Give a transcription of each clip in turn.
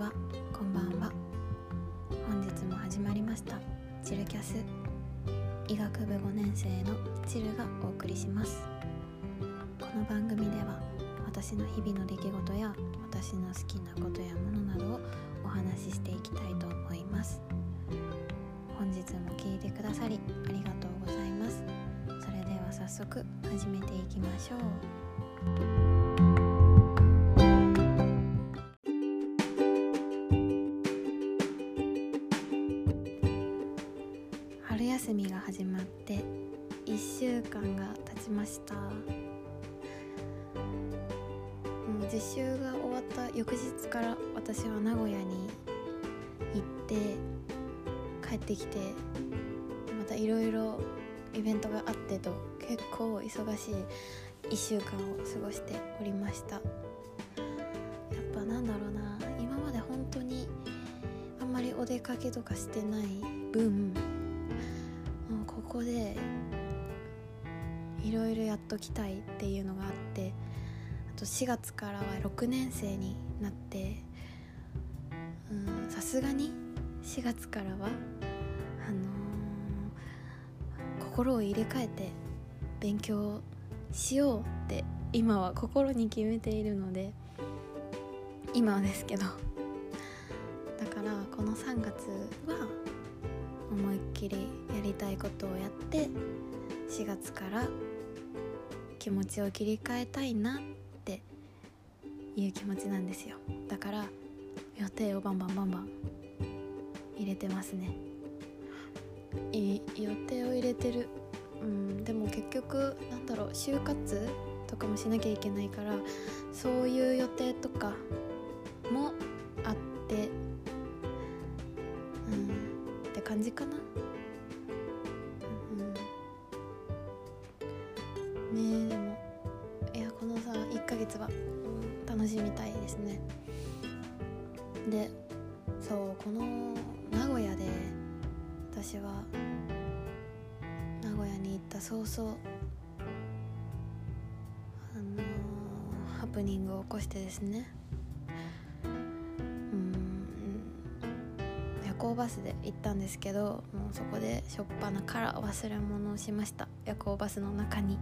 は、こんばんは。本日も始まりましたチルキャス。医学部5年生のチルがお送りします。この番組では、私の日々の出来事や私の好きなことやものなどをお話ししていきたいと思います。本日も聞いてくださりありがとうございます。それでは早速始めていきましょう。春休みが始まって1週間が経ちました。もう実習が終わった翌日から、私は名古屋に行って帰ってきて、またいろいろイベントがあってと、結構忙しい1週間を過ごしておりました。やっぱなんだろうな、今まで本当にあんまりお出かけとかしてない分、ここでいろいろやっときたいっていうのがあって、あと4月からは6年生になって、さすがに4月からは心を入れ替えて勉強しようって今は心に決めているので、今はですけど、だからこの3月は思いっきりやりたいことをやって、4月から気持ちを切り替えたいなっていう気持ちなんですよ。だから予定をバンバン入れてますね。予定を入れてる、でも結局なんだろう、就活とかもしなきゃいけないから、そういう予定とかもあって感じかな、ねえ。でもいや、このさ1ヶ月は、楽しみたいですね。で、そうこの名古屋で、私は名古屋に行った早々ハプニングを起こしてですね、夜行バスで行ったんですけど、もうそこでしょっぱなから忘れ物をしました。夜行バスの中に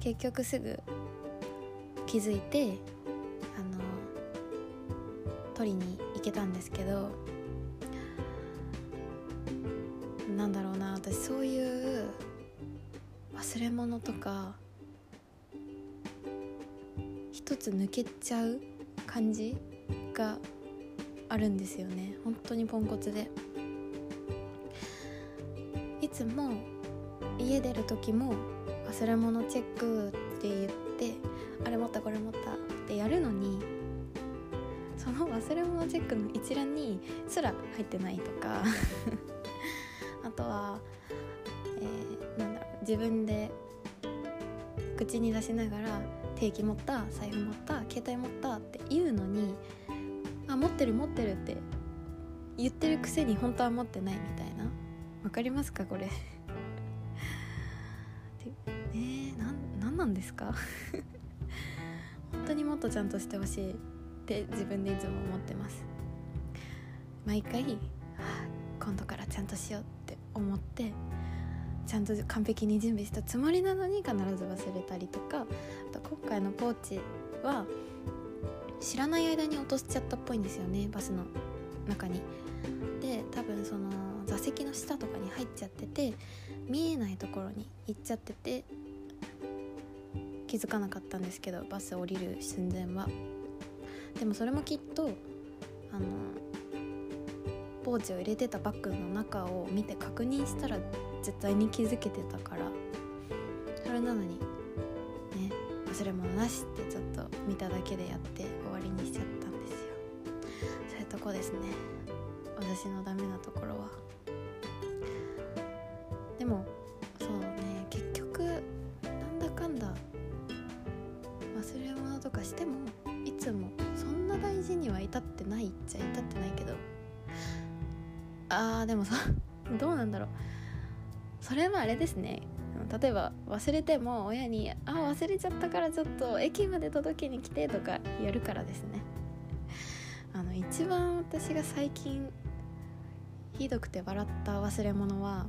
結局すぐ気づいて取りに行けたんですけど、なんだろうな、私そういう忘れ物とか一つ抜けちゃう感じがあるんですよね。本当にポンコツで、いつも家出る時も忘れ物チェックって言って、あれ持ったこれ持ったってやるのに、その忘れ物チェックの一覧にすら入ってないとかあとは、なんだろう、自分で口に出しながら定期持った、財布持った、携帯持ったって言うのに、持ってるって言ってるくせに本当は持ってないみたいな。わかりますかこれなんですか本当にもっとちゃんとしてほしいって自分でいつも思ってます。毎回、今度からちゃんとしようって思って、ちゃんと完璧に準備したつもりなのに必ず忘れたりとか、あと今回のポーチは知らない間に落としちゃったっぽいんですよね、バスの中に。で、多分その座席の下とかに入っちゃってて、見えないところに行っちゃってて、気づかなかったんですけど、バス降りる寸前は。でもそれもきっとポーチを入れてたバッグの中を見て確認したら絶対に気づけてたから、それなのに忘れ物なしってちょっと見ただけでやって終わりにしちゃったんですよ。そういうとこですね、私のダメなところは。でもそうね、結局なんだかんだ忘れ物とかしても、いつもそんな大事には至ってないっちゃ至ってないけど、でもさどうなんだろう、それはあれですね。例えば忘れても親に忘れちゃったからちょっと駅まで届けに来てとかやるからですね。一番私が最近ひどくて笑った忘れ物は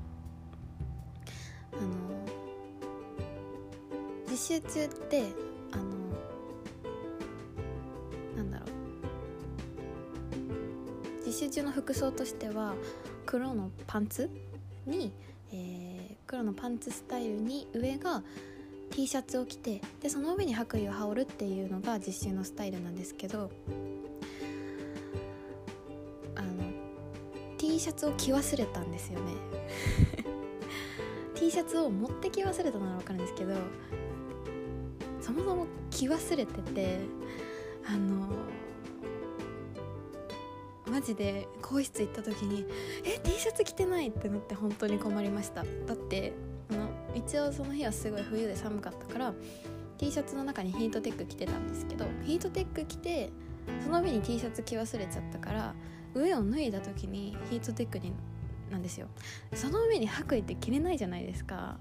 実習中って実習中の服装としては黒のパンツに、黒のパンツスタイルに上が T シャツを着て、でその上に白衣を羽織るっていうのが実習のスタイルなんですけど、T シャツを着忘れたんですよねT シャツを持ってき忘れたなら分かるんですけど、そもそも着忘れてて、マジで更衣室行った時にT シャツ着てないってなって本当に困りました。だって一応その日はすごい冬で寒かったから T シャツの中にヒートテック着てたんですけど、ヒートテック着てその上に T シャツ着忘れちゃったから、上を脱いだ時にヒートテックになんですよ。その上に白衣って着れないじゃないですか。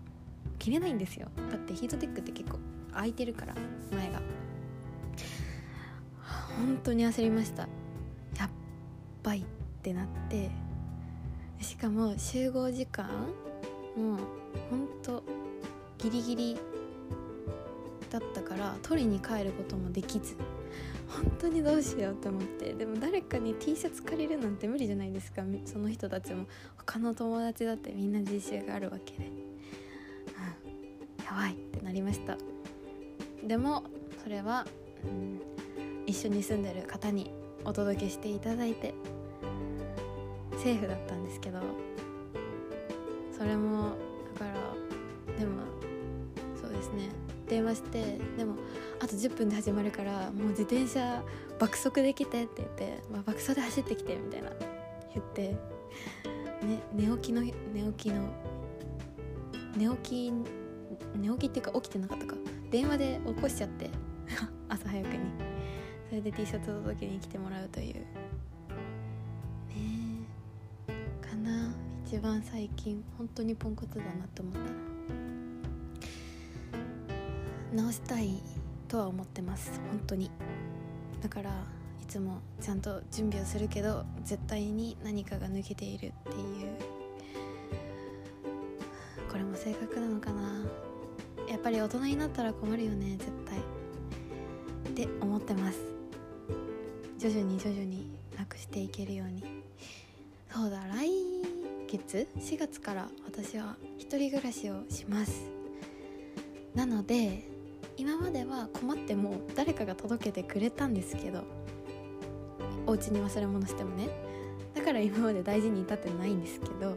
着れないんですよ。だってヒートテックって結構空いてるから、前が本当に焦りました。やっばいってなって、しかも集合時間もうほんとギリギリだったから、取りに帰ることもできず、本当にどうしようと思って、でも誰かに T シャツ借りるなんて無理じゃないですか。その人たちも他の友達だってみんな実習があるわけで、やばいってなりました。でもそれは、一緒に住んでる方にお届けしていただいてセーフだったんですけど、それもだから、でもそうですね、電話して、でもあと10分で始まるからもう自転車爆速で来てって言って、爆速で走ってきてみたいな言って、ね、寝起きっていうか起きてなかったか、電話で起こしちゃって朝早くに、それで T シャツを届けに来てもらうというねかな。一番最近本当にポンコツだなと思った。直したいとは思ってます本当に。だからいつもちゃんと準備をするけど、絶対に何かが抜けているっていう、これも性格なのかな。やっぱり大人になったら困るよね絶対って思ってます。徐々に徐々になくしていけるように。そうだ、来月4月から私は一人暮らしをします。なので今までは困っても誰かが届けてくれたんですけど、お家に忘れ物してもね、だから今まで大事に至ってないんですけど、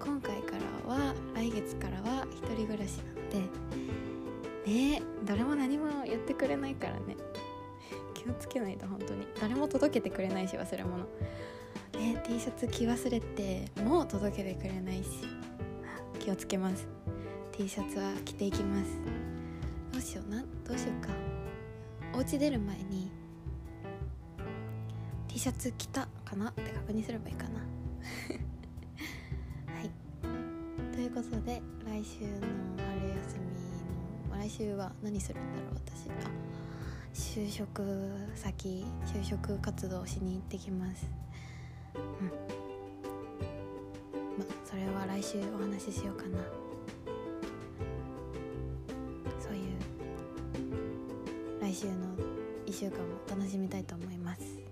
今回からは、来月からは一人暮らしなのでね、誰も何も言ってくれないからね、気をつけないと本当に。誰も届けてくれないし忘れ物、ね、T シャツ着忘れてもう届けてくれないし、気をつけます。 T シャツは着ていきます。どうしようか。お家出る前に T シャツ着たかなって確認すればいいかなはい、ということで来週の春休みの、来週は何するんだろう私。就職活動しに行ってきます、それは来週お話ししようかな。そういう来週の1週間も楽しみたいと思います。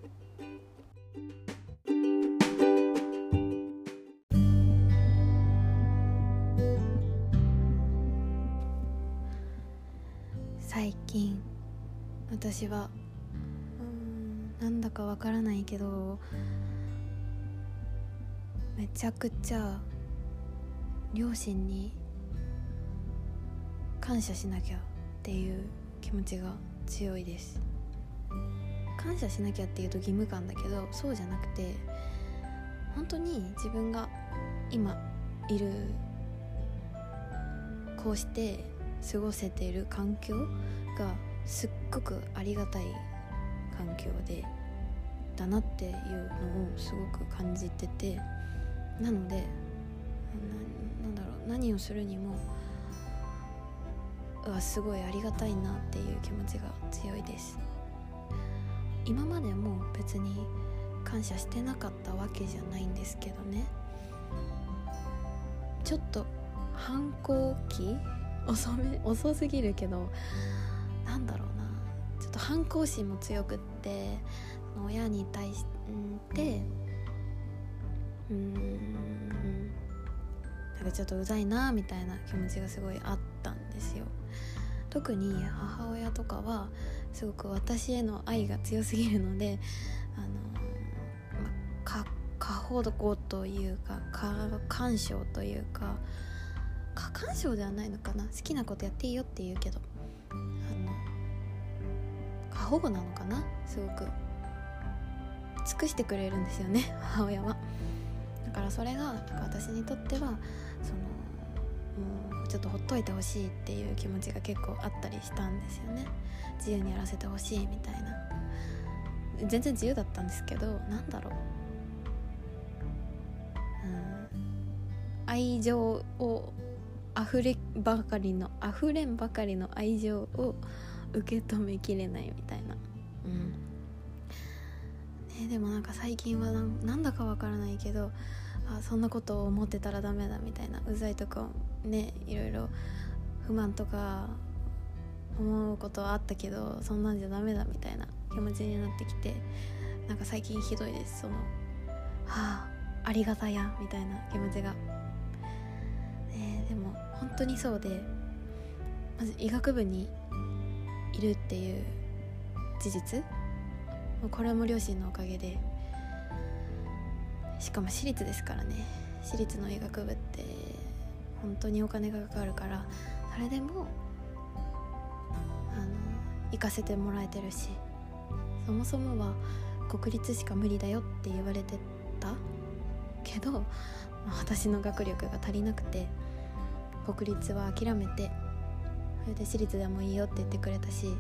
最近私はなんだかわからないけど、めちゃくちゃ両親に感謝しなきゃっていう気持ちが強いです。感謝しなきゃっていうと義務感だけど、そうじゃなくて本当に自分が今いる、こうして過ごせている環境がすっごくありがたい環境でだなっていうのをすごく感じてて、なので何をするにもすごいありがたいなっていう気持ちが強いです。今までも別に感謝してなかったわけじゃないんですけどね、ちょっと反抗期遅すぎるけど、なんだろうな、ちょっと反抗心も強くって、親に対してなんかちょっとうざいなみたいな気持ちがすごいあったんですよ。特に母親とかはすごく私への愛が強すぎるので、過保護というか過干渉ではないのかな、好きなことやっていいよって言うけど過保護なのかな、すごく尽くしてくれるんですよね、母親は。だからそれが私にとってはもうちょっとほっといてほしいっていう気持ちが結構あったりしたんですよね。自由にやらせてほしいみたいな。全然自由だったんですけど、なんだろう、愛情を溢れんばかりの愛情を受け止めきれないみたいな、でもなんか最近はなんだかわからないけど、そんなことを思ってたらダメだみたいな、うざいとかね、いろいろ不満とか思うことはあったけど、そんなんじゃダメだみたいな気持ちになってきて、なんか最近ひどいです。ありがたやみたいな気持ちが、でも本当にそうで、まず医学部にいるっていう事実、これも両親のおかげで、しかも私立ですからね。私立の医学部って本当にお金がかかるから、それでも行かせてもらえてるし、そもそもは国立しか無理だよって言われてたけど、私の学力が足りなくて国立は諦めて、それで私立でもいいよって言ってくれたし、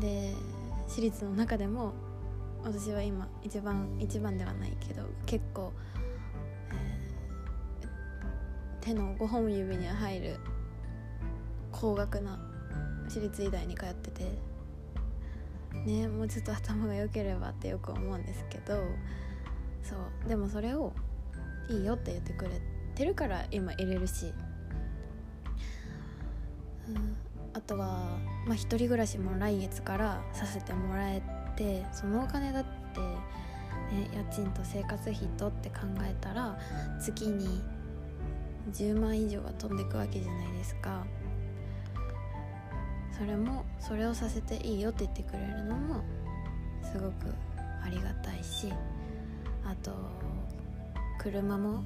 で私立の中でも私は今一番ではないけど結構、手の5本指に入る高額な私立医大に通っててね、もうちょっと頭が良ければってよく思うんですけど、そうでもそれをいいよって言ってくれてるから今入れるし、あとは一人暮らしも来月からさせてもらえて、そのお金だって、ね、家賃と生活費とって考えたら月に10万以上は飛んでくわけじゃないですか。それをさせていいよって言ってくれるのもすごくありがたいし、あと車も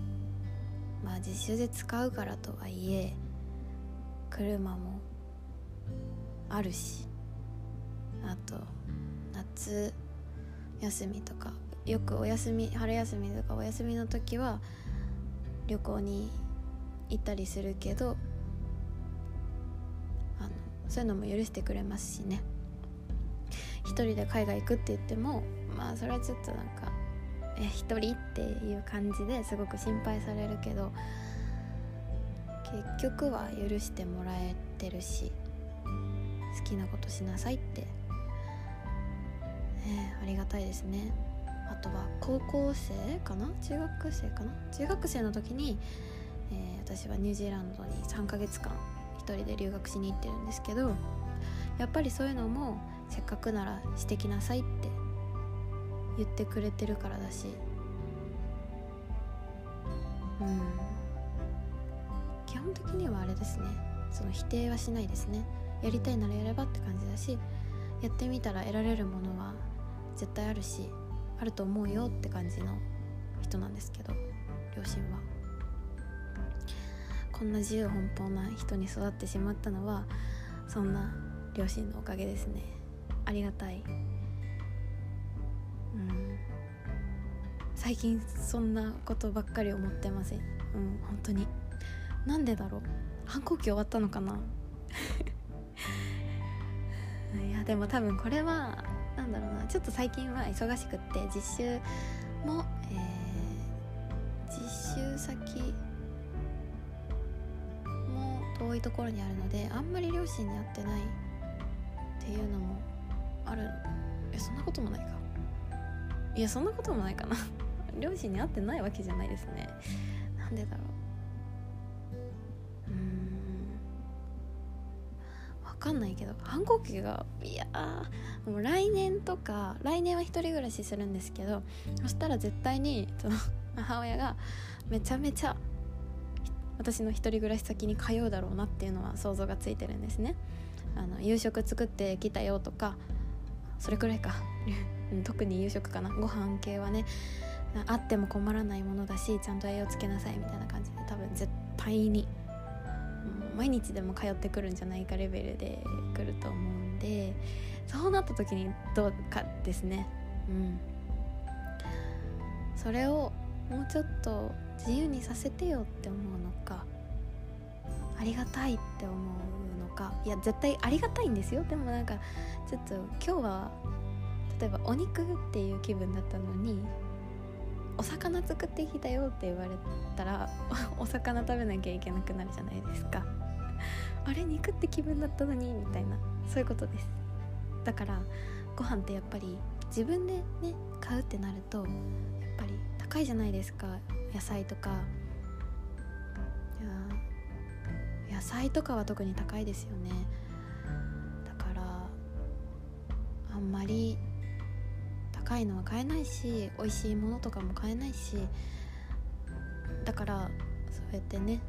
実習で使うからとはいえ車もあるし、あと夏休みとかよく春休みとかお休みの時は旅行に行ったりするけど、そういうのも許してくれますしね。一人で海外行くって言ってもそれはちょっとなんか一人っていう感じですごく心配されるけど、結局は許してもらえてるし、好きなことしなさいって、ありがたいですね。あとは高校生かな、中学生かな、中学生の時に、私はニュージーランドに3ヶ月間一人で留学しに行ってるんですけど、やっぱりそういうのもせっかくならしてきなさいって言ってくれてるからだし、基本的にはあれですね、その否定はしないですね。やりたいならやればって感じだし、やってみたら得られるものは絶対あるし、あると思うよって感じの人なんですけど、両親は。こんな自由奔放な人に育ってしまったのはそんな両親のおかげですね。ありがたい。最近そんなことばっかり思ってません。本当になんでだろう、反抗期終わったのかな。いやでも多分これはなんだろうな、ちょっと最近は忙しくって、実習も、実習先も遠いところにあるので、あんまり両親に会ってないっていうのもある。そんなこともないか。いやそんなこともないかな両親に会ってないわけじゃないですね。なんでだろう、分かんないけど反抗期が、いやもう来年とか、来年は一人暮らしするんですけど、そしたら絶対にその母親がめちゃめちゃ私の一人暮らし先に通うだろうなっていうのは想像がついてるんですね。夕食作ってきたよとか、それくらいか特に夕食かな、ご飯系はね、あっても困らないものだしちゃんと栄養つけなさいみたいな感じで、多分絶対に毎日でも通ってくるんじゃないかレベルで来ると思うんで、そうなった時にどうかですね。それをもうちょっと自由にさせてよって思うのか、ありがたいって思うのか、いや絶対ありがたいんですよ。でもなんかちょっと今日は例えばお肉っていう気分だったのにお魚作ってきたよって言われたらお魚食べなきゃいけなくなるじゃないですかあれ肉って気分だったのにみたいな、そういうことです。だからご飯ってやっぱり自分でね買うってなるとやっぱり高いじゃないですか、野菜とか。いや野菜とかは特に高いですよね。だからあんまり高いのは買えないし、美味しいものとかも買えないし、だからそうやってね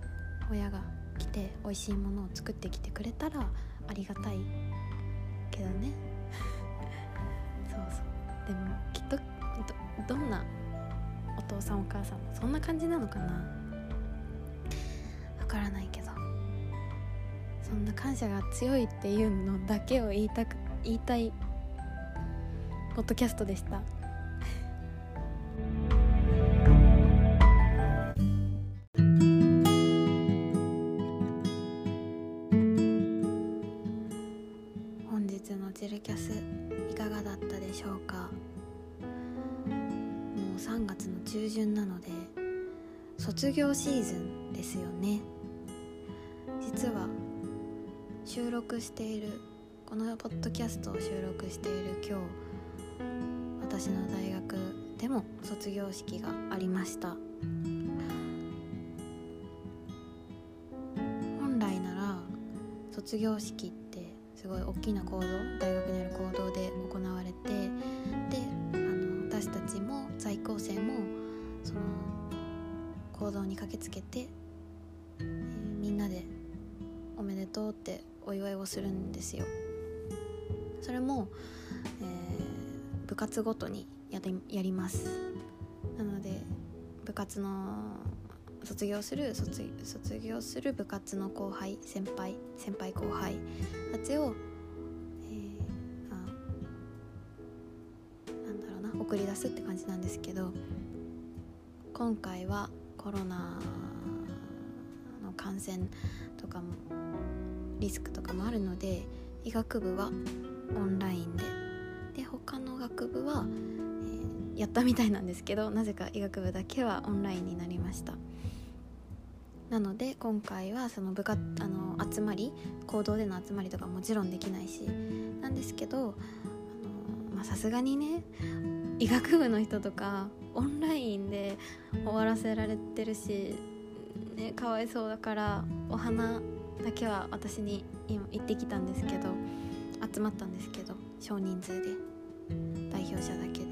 親が来て美味しいものを作ってきてくれたらありがたいけどねそうそう、でもきっと どんなお父さんお母さんもそんな感じなのかな、わからないけど、そんな感謝が強いっていうのだけを言いたいポッドキャストでした本日のチルキャスいかがだったでしょうか。もう3月の中旬なので卒業シーズンですよね。実は収録しているこのポッドキャストを収録している今日、私の大学でも卒業式がありました。本来なら卒業式ってすごい大きな講堂、大学にある講堂で行われて、で私たちも在校生もその講堂に駆けつけて、みんなでおめでとうってお祝いをするんですよ。それも、部活ごとにやります。なので部活の卒業する部活の後輩、先輩後輩たちを、送り出すって感じなんですけど、今回はコロナの感染とかもリスクとかもあるので、医学部はオンラインで。他の学部は、やったみたいなんですけど、なぜか医学部だけはオンラインになりました。なので今回はその集まり、講堂での集まりとかもちろんできないしなんですけど、さすがにね医学部の人とかオンラインで終わらせられてるし、ね、かわいそうだからお花だけは私に今行ってきたんですけど、集まったんですけど少人数で代表者だけで、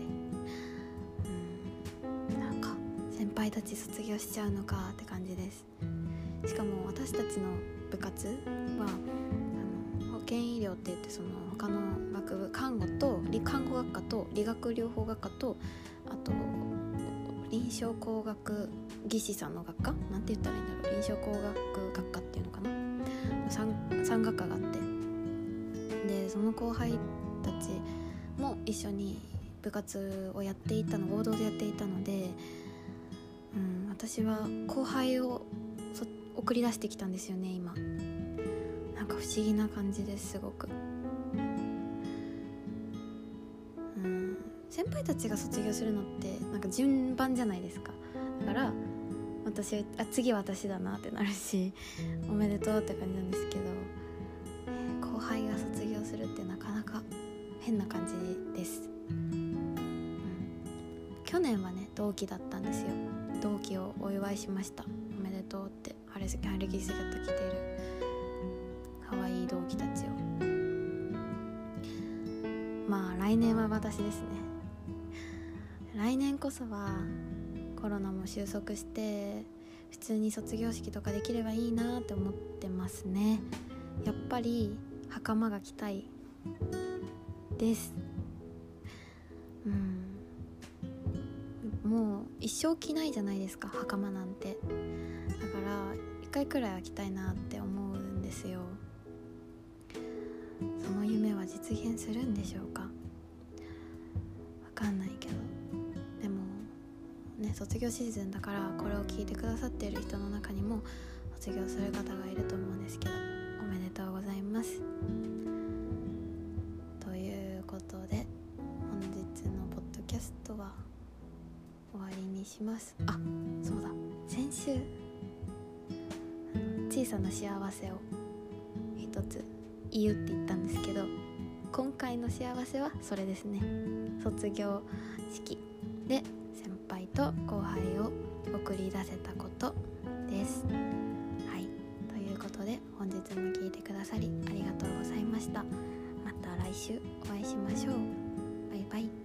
なんか先輩たち卒業しちゃうのかって感じです。しかも私たちの部活は保健医療って言って、その他の学部、看護学科と理学療法学科と、あと臨床工学技師さんの学科、なんて言ったらいいんだろう、臨床工学学科っていうのかな、3学科があって、でその後輩たちも一緒に部活をやっていたの、合同でやっていたので、私は後輩を送り出してきたんですよね今。なんか不思議な感じです、すごく。先輩たちが卒業するのってなんか順番じゃないですか。だから次は私だなってなるし、おめでとうって感じなんですけど、後輩が卒業するってなかなか変な感じです、去年はね同期だったんですよ。同期をお祝いしました。おめでとうって、晴れ着姿着ている可愛い同期たちを。まあ来年は私ですね。来年こそはコロナも収束して普通に卒業式とかできればいいなって思ってますね。やっぱり袴が着たいです。もう一生着ないじゃないですか、袴なんて。だから一回くらいは着たいなって思うんですよ。その夢は実現するんでしょうか。わかんないけど。でもね、卒業シーズンだからこれを聞いてくださっている人の中にも卒業する方がいると思うんですけど、おめでとうございます。ということで本日のポッドキャストは終わりにします。あ、そうだ、先週小さな幸せを一つ言うって言ったんですけど、今回の幸せはそれですね。卒業式で先輩と後輩を送り出せたことです。はい、ということで本日も聞いてくださりありがとうございました。また来週お会いしましょう。バイバイ。